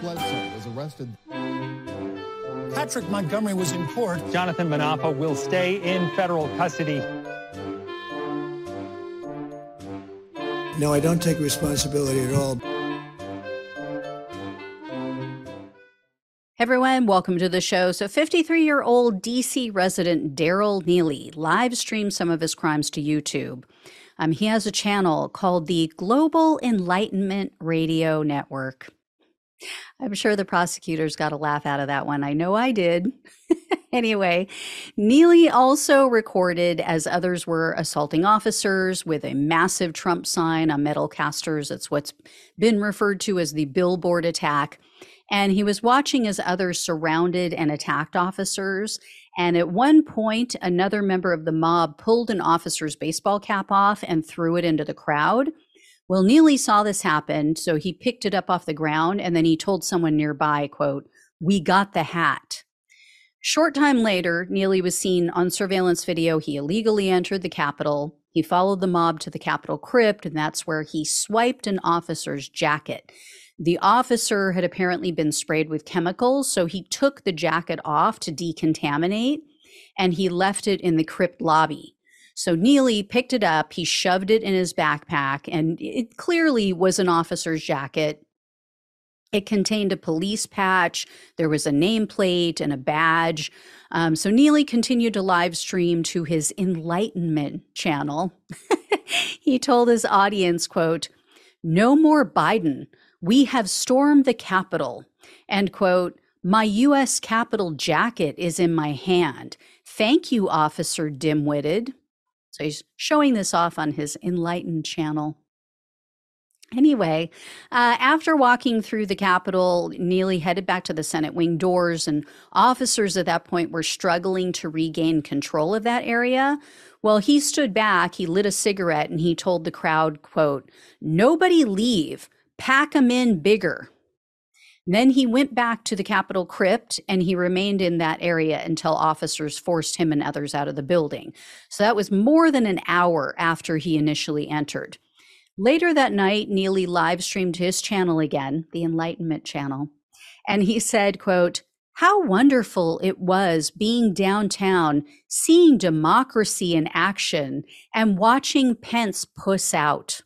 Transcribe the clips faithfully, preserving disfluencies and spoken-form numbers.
Bledsoe was arrested. Patrick Montgomery was in court. Jonathan Manapa will stay in federal custody. No, I don't take responsibility at all. Everyone, welcome to the show. So fifty-three-year-old D C resident Darrell Neely live streamed some of his crimes to YouTube. Um, he has a channel called the Global Enlightenment Radio Network. I'm sure the prosecutors got a laugh out of that one. I know I did. Anyway, Neely also recorded as others were assaulting officers with a massive Trump sign on metal casters. It's what's been referred to as the billboard attack. And he was watching as others surrounded and attacked officers. And at one point, another member of the mob pulled an officer's baseball cap off and threw it into the crowd. Well, Neely saw this happen, so he picked it up off the ground, and then he told someone nearby, quote, "We got the hat." Short time later, Neely was seen on surveillance video. He illegally entered the Capitol. He followed the mob to the Capitol crypt, and that's where he swiped an officer's jacket. The officer had apparently been sprayed with chemicals, so he took the jacket off to decontaminate, and he left it in the crypt lobby. So Neely picked it up, he shoved it in his backpack, and it clearly was an officer's jacket. It contained a police patch, there was a nameplate and a badge. Um, so Neely continued to live stream to his Enlightenment channel. He told his audience, quote, "No more Biden. We have stormed the Capitol," and quote, "My U S Capitol jacket is in my hand. Thank you, Officer Dimwitted." So he's showing this off on his Enlightened channel. Anyway, uh, after walking through the Capitol, Neely headed back to the Senate wing doors, and officers at that point were struggling to regain control of that area. Well, he stood back, he lit a cigarette, and he told the crowd, quote, "Nobody leave. Pack them in bigger." Then he went back to the Capitol crypt, and he remained in that area until officers forced him and others out of the building. So that was more than an hour after he initially entered. Later that night, Neely live streamed his channel again, the Enlightenment channel, and he said, quote, "How wonderful it was being downtown, seeing democracy in action, and watching Pence puss out."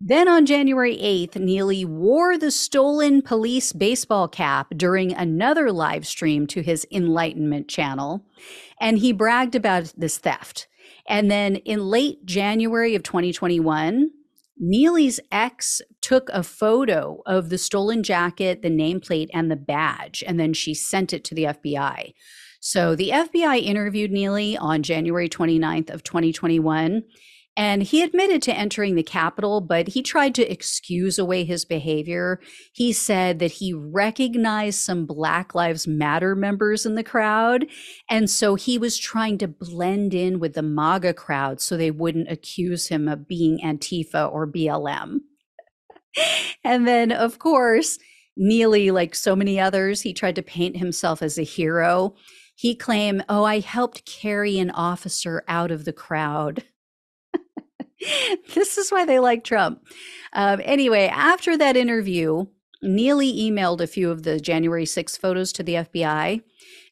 Then on January eighth, Neely wore the stolen police baseball cap during another live stream to his Enlightenment channel, and he bragged about this theft. And then in late January of twenty twenty-one, Neely's ex took a photo of the stolen jacket, the nameplate, and the badge, and then she sent it to the F B I. So the F B I interviewed Neely on January twenty-ninth of twenty twenty-one. And he admitted to entering the Capitol, but he tried to excuse away his behavior. He said that he recognized some Black Lives Matter members in the crowd, and so he was trying to blend in with the MAGA crowd so they wouldn't accuse him of being Antifa or B L M. And then, of course, Neely, like so many others, he tried to paint himself as a hero. He claimed, "Oh, I helped carry an officer out of the crowd." This is why they like Trump. Um, anyway, after that interview, Neely emailed a few of the January sixth photos to the F B I,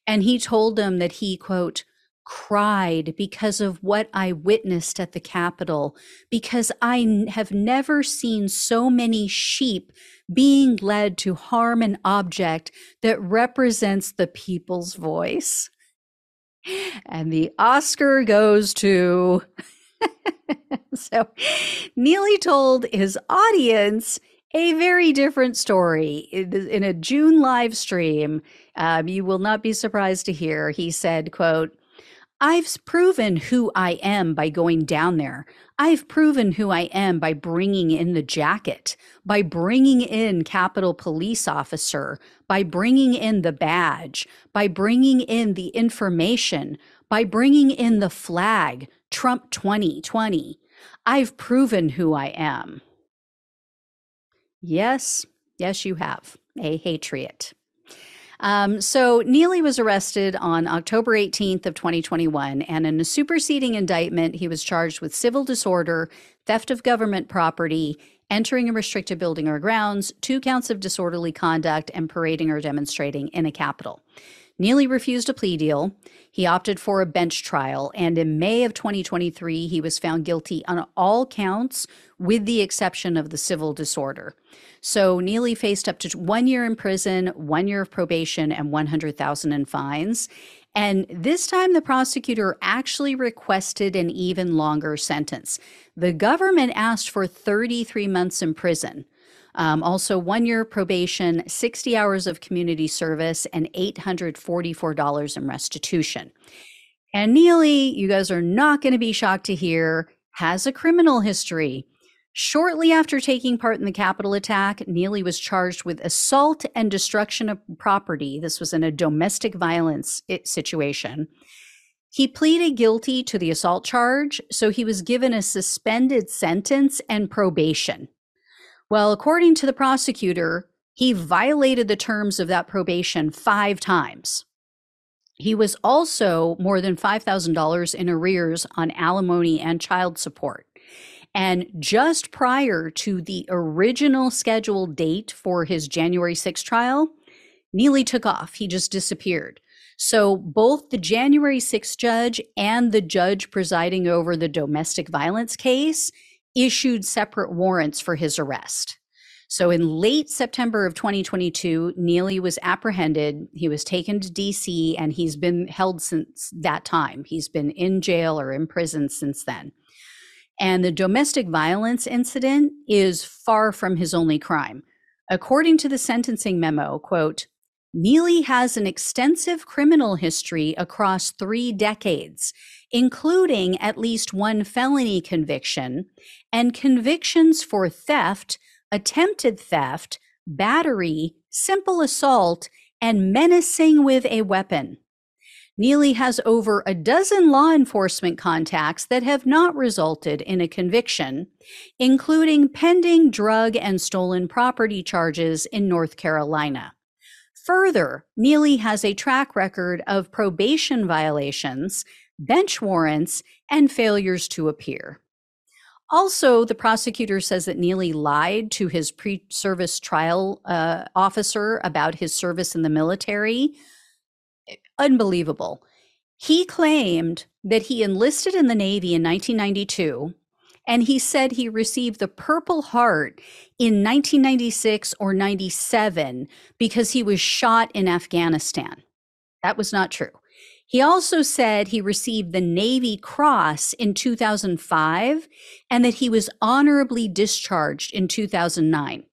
and he told them that he, quote, "cried because of what I witnessed at the Capitol, because I n- have never seen so many sheep being led to harm an object that represents the people's voice." And the Oscar goes to... So Neely told his audience a very different story in a June live stream. Um, you will not be surprised to hear he said, quote, "I've proven who I am by going down there. I've proven who I am by bringing in the jacket, by bringing in Capitol Police Officer, by bringing in the badge, by bringing in the information, by bringing in the flag, Trump twenty twenty. I've proven who I am." Yes, yes, you have, a patriot. Um, so Neely was arrested on October eighteenth of twenty twenty-one, and in a superseding indictment, he was charged with civil disorder, theft of government property, entering a restricted building or grounds, two counts of disorderly conduct, and parading or demonstrating in a Capitol. Neely refused a plea deal. He opted for a bench trial, and in May of twenty twenty-three, he was found guilty on all counts with the exception of the civil disorder. So Neely faced up to one year in prison, one year of probation, and one hundred thousand dollars in fines. And this time, the prosecutor actually requested an even longer sentence. The government asked for thirty-three months in prison. Um, also, one year probation, sixty hours of community service, and eight hundred forty-four dollars in restitution. And Neely, you guys are not going to be shocked to hear, has a criminal history. Shortly after taking part in the Capitol attack, Neely was charged with assault and destruction of property. This was in a domestic violence situation. He pleaded guilty to the assault charge, so he was given a suspended sentence and probation. Well, according to the prosecutor, he violated the terms of that probation five times. He was also more than five thousand dollars in arrears on alimony and child support. And just prior to the original scheduled date for his January sixth trial, Neely took off. He just disappeared. So both the January sixth judge and the judge presiding over the domestic violence case issued separate warrants for his arrest. So in late September of twenty twenty-two, Neely was apprehended. He was taken to D C, and he's been held since that time. He's been in jail or in prison since then. And the domestic violence incident is far from his only crime. According to the sentencing memo, quote, "Neely has an extensive criminal history across three decades, including at least one felony conviction and convictions for theft, attempted theft, battery, simple assault, and menacing with a weapon. Neely has over a dozen law enforcement contacts that have not resulted in a conviction, including pending drug and stolen property charges in North Carolina. Further, Neely has a track record of probation violations, bench warrants, and failures to appear." Also, the prosecutor says that Neely lied to his pre-service trial uh, officer about his service in the military. Unbelievable. He claimed that he enlisted in the Navy in nineteen ninety-two, and he said he received the Purple Heart in nineteen ninety-six or ninety-seven because he was shot in Afghanistan. That was not true. He also said he received the Navy Cross in two thousand five and that he was honorably discharged in two thousand nine.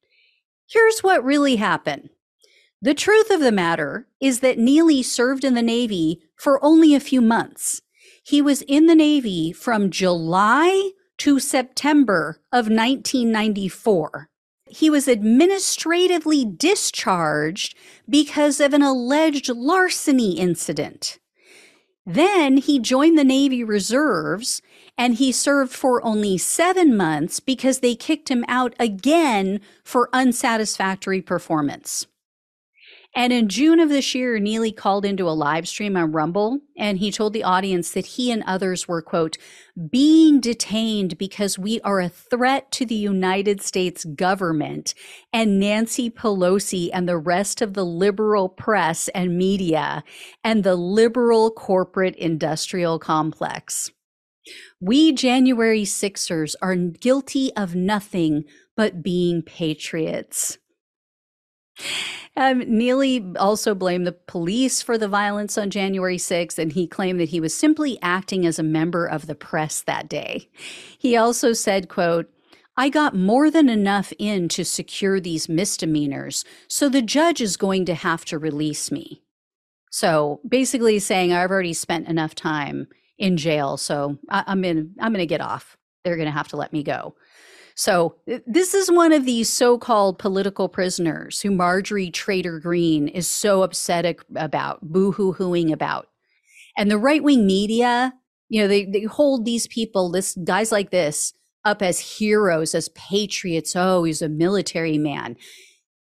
Here's what really happened. The truth of the matter is that Neely served in the Navy for only a few months. He was in the Navy from July to September of nineteen ninety-four. He was administratively discharged because of an alleged larceny incident. Then he joined the Navy Reserves, and he served for only seven months because they kicked him out again for unsatisfactory performance. And in June of this year, Neely called into a live stream on Rumble, and he told the audience that he and others were, quote, "being detained because we are a threat to the United States government and Nancy Pelosi and the rest of the liberal press and media and the liberal corporate industrial complex. We January sixers are guilty of nothing but being patriots." Um, Neely also blamed the police for the violence on January sixth, and he claimed that he was simply acting as a member of the press that day. He also said, quote, "I got more than enough in to secure these misdemeanors, so the judge is going to have to release me." So basically saying, I've already spent enough time in jail, so I- I'm in, I'm going to get off. They're going to have to let me go. So this is one of these so-called political prisoners who Marjorie Taylor Greene is so upset about, boo-hoo-hooing about. And the right-wing media, you know, they, they hold these people, this guys like this, up as heroes, as patriots. Oh, he's a military man.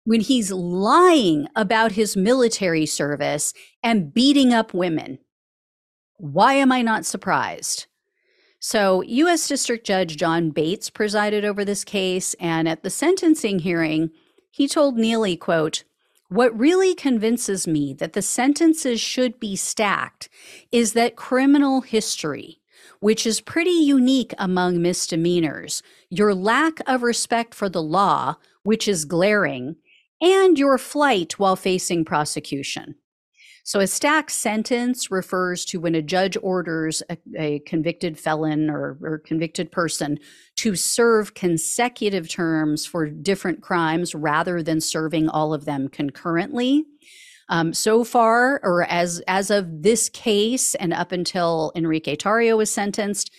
When he's lying about his military service and beating up women, why am I not surprised? So U S District Judge John Bates presided over this case, and at the sentencing hearing, he told Neely, quote, "What really convinces me that the sentences should be stacked is that criminal history, which is pretty unique among misdemeanors, your lack of respect for the law, which is glaring, and your flight while facing prosecution." So a stacked sentence refers to when a judge orders a, a convicted felon or, or convicted person to serve consecutive terms for different crimes rather than serving all of them concurrently. Um, so far, or as, as of this case and up until Enrique Tarrio was sentenced,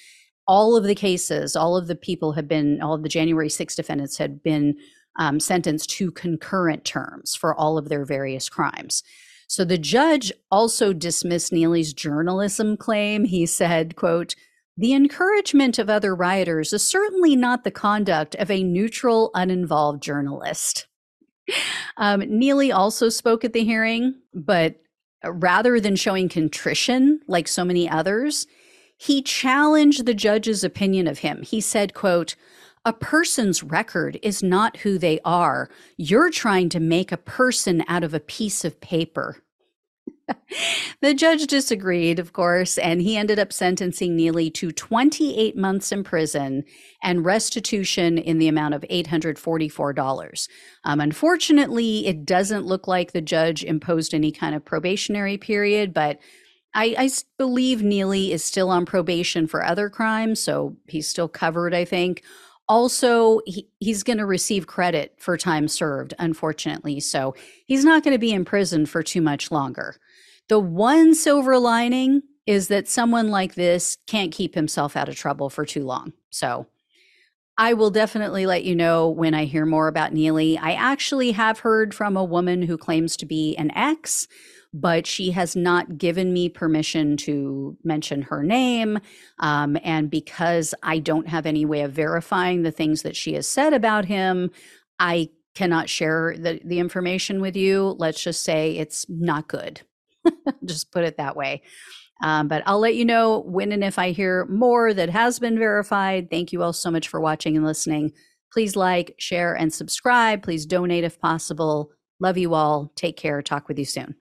all of the cases, all of the people have been, all of the January sixth defendants had been um, sentenced to concurrent terms for all of their various crimes. So the judge also dismissed Neely's journalism claim. He said, quote, "The encouragement of other rioters is certainly not the conduct of a neutral, uninvolved journalist." Um, Neely also spoke at the hearing, but rather than showing contrition like so many others, he challenged the judge's opinion of him. He said, quote, "A person's record is not who they are. You're trying to make a person out of a piece of paper." The judge disagreed, of course, and he ended up sentencing Neely to twenty-eight months in prison and restitution in the amount of eight hundred forty-four dollars. Um, unfortunately, it doesn't look like the judge imposed any kind of probationary period, but I, I believe Neely is still on probation for other crimes, so he's still covered, I think. Also, he, he's going to receive credit for time served, unfortunately, so he's not going to be in prison for too much longer. The one silver lining is that someone like this can't keep himself out of trouble for too long. So I will definitely let you know when I hear more about Neely. I actually have heard from a woman who claims to be an ex, but she has not given me permission to mention her name. Um, and because I don't have any way of verifying the things that she has said about him, I cannot share the, the information with you. Let's just say it's not good. Just put it that way. Um, but I'll let you know when and if I hear more that has been verified. Thank you all so much for watching and listening. Please like, share, and subscribe. Please donate if possible. Love you all. Take care. Talk with you soon.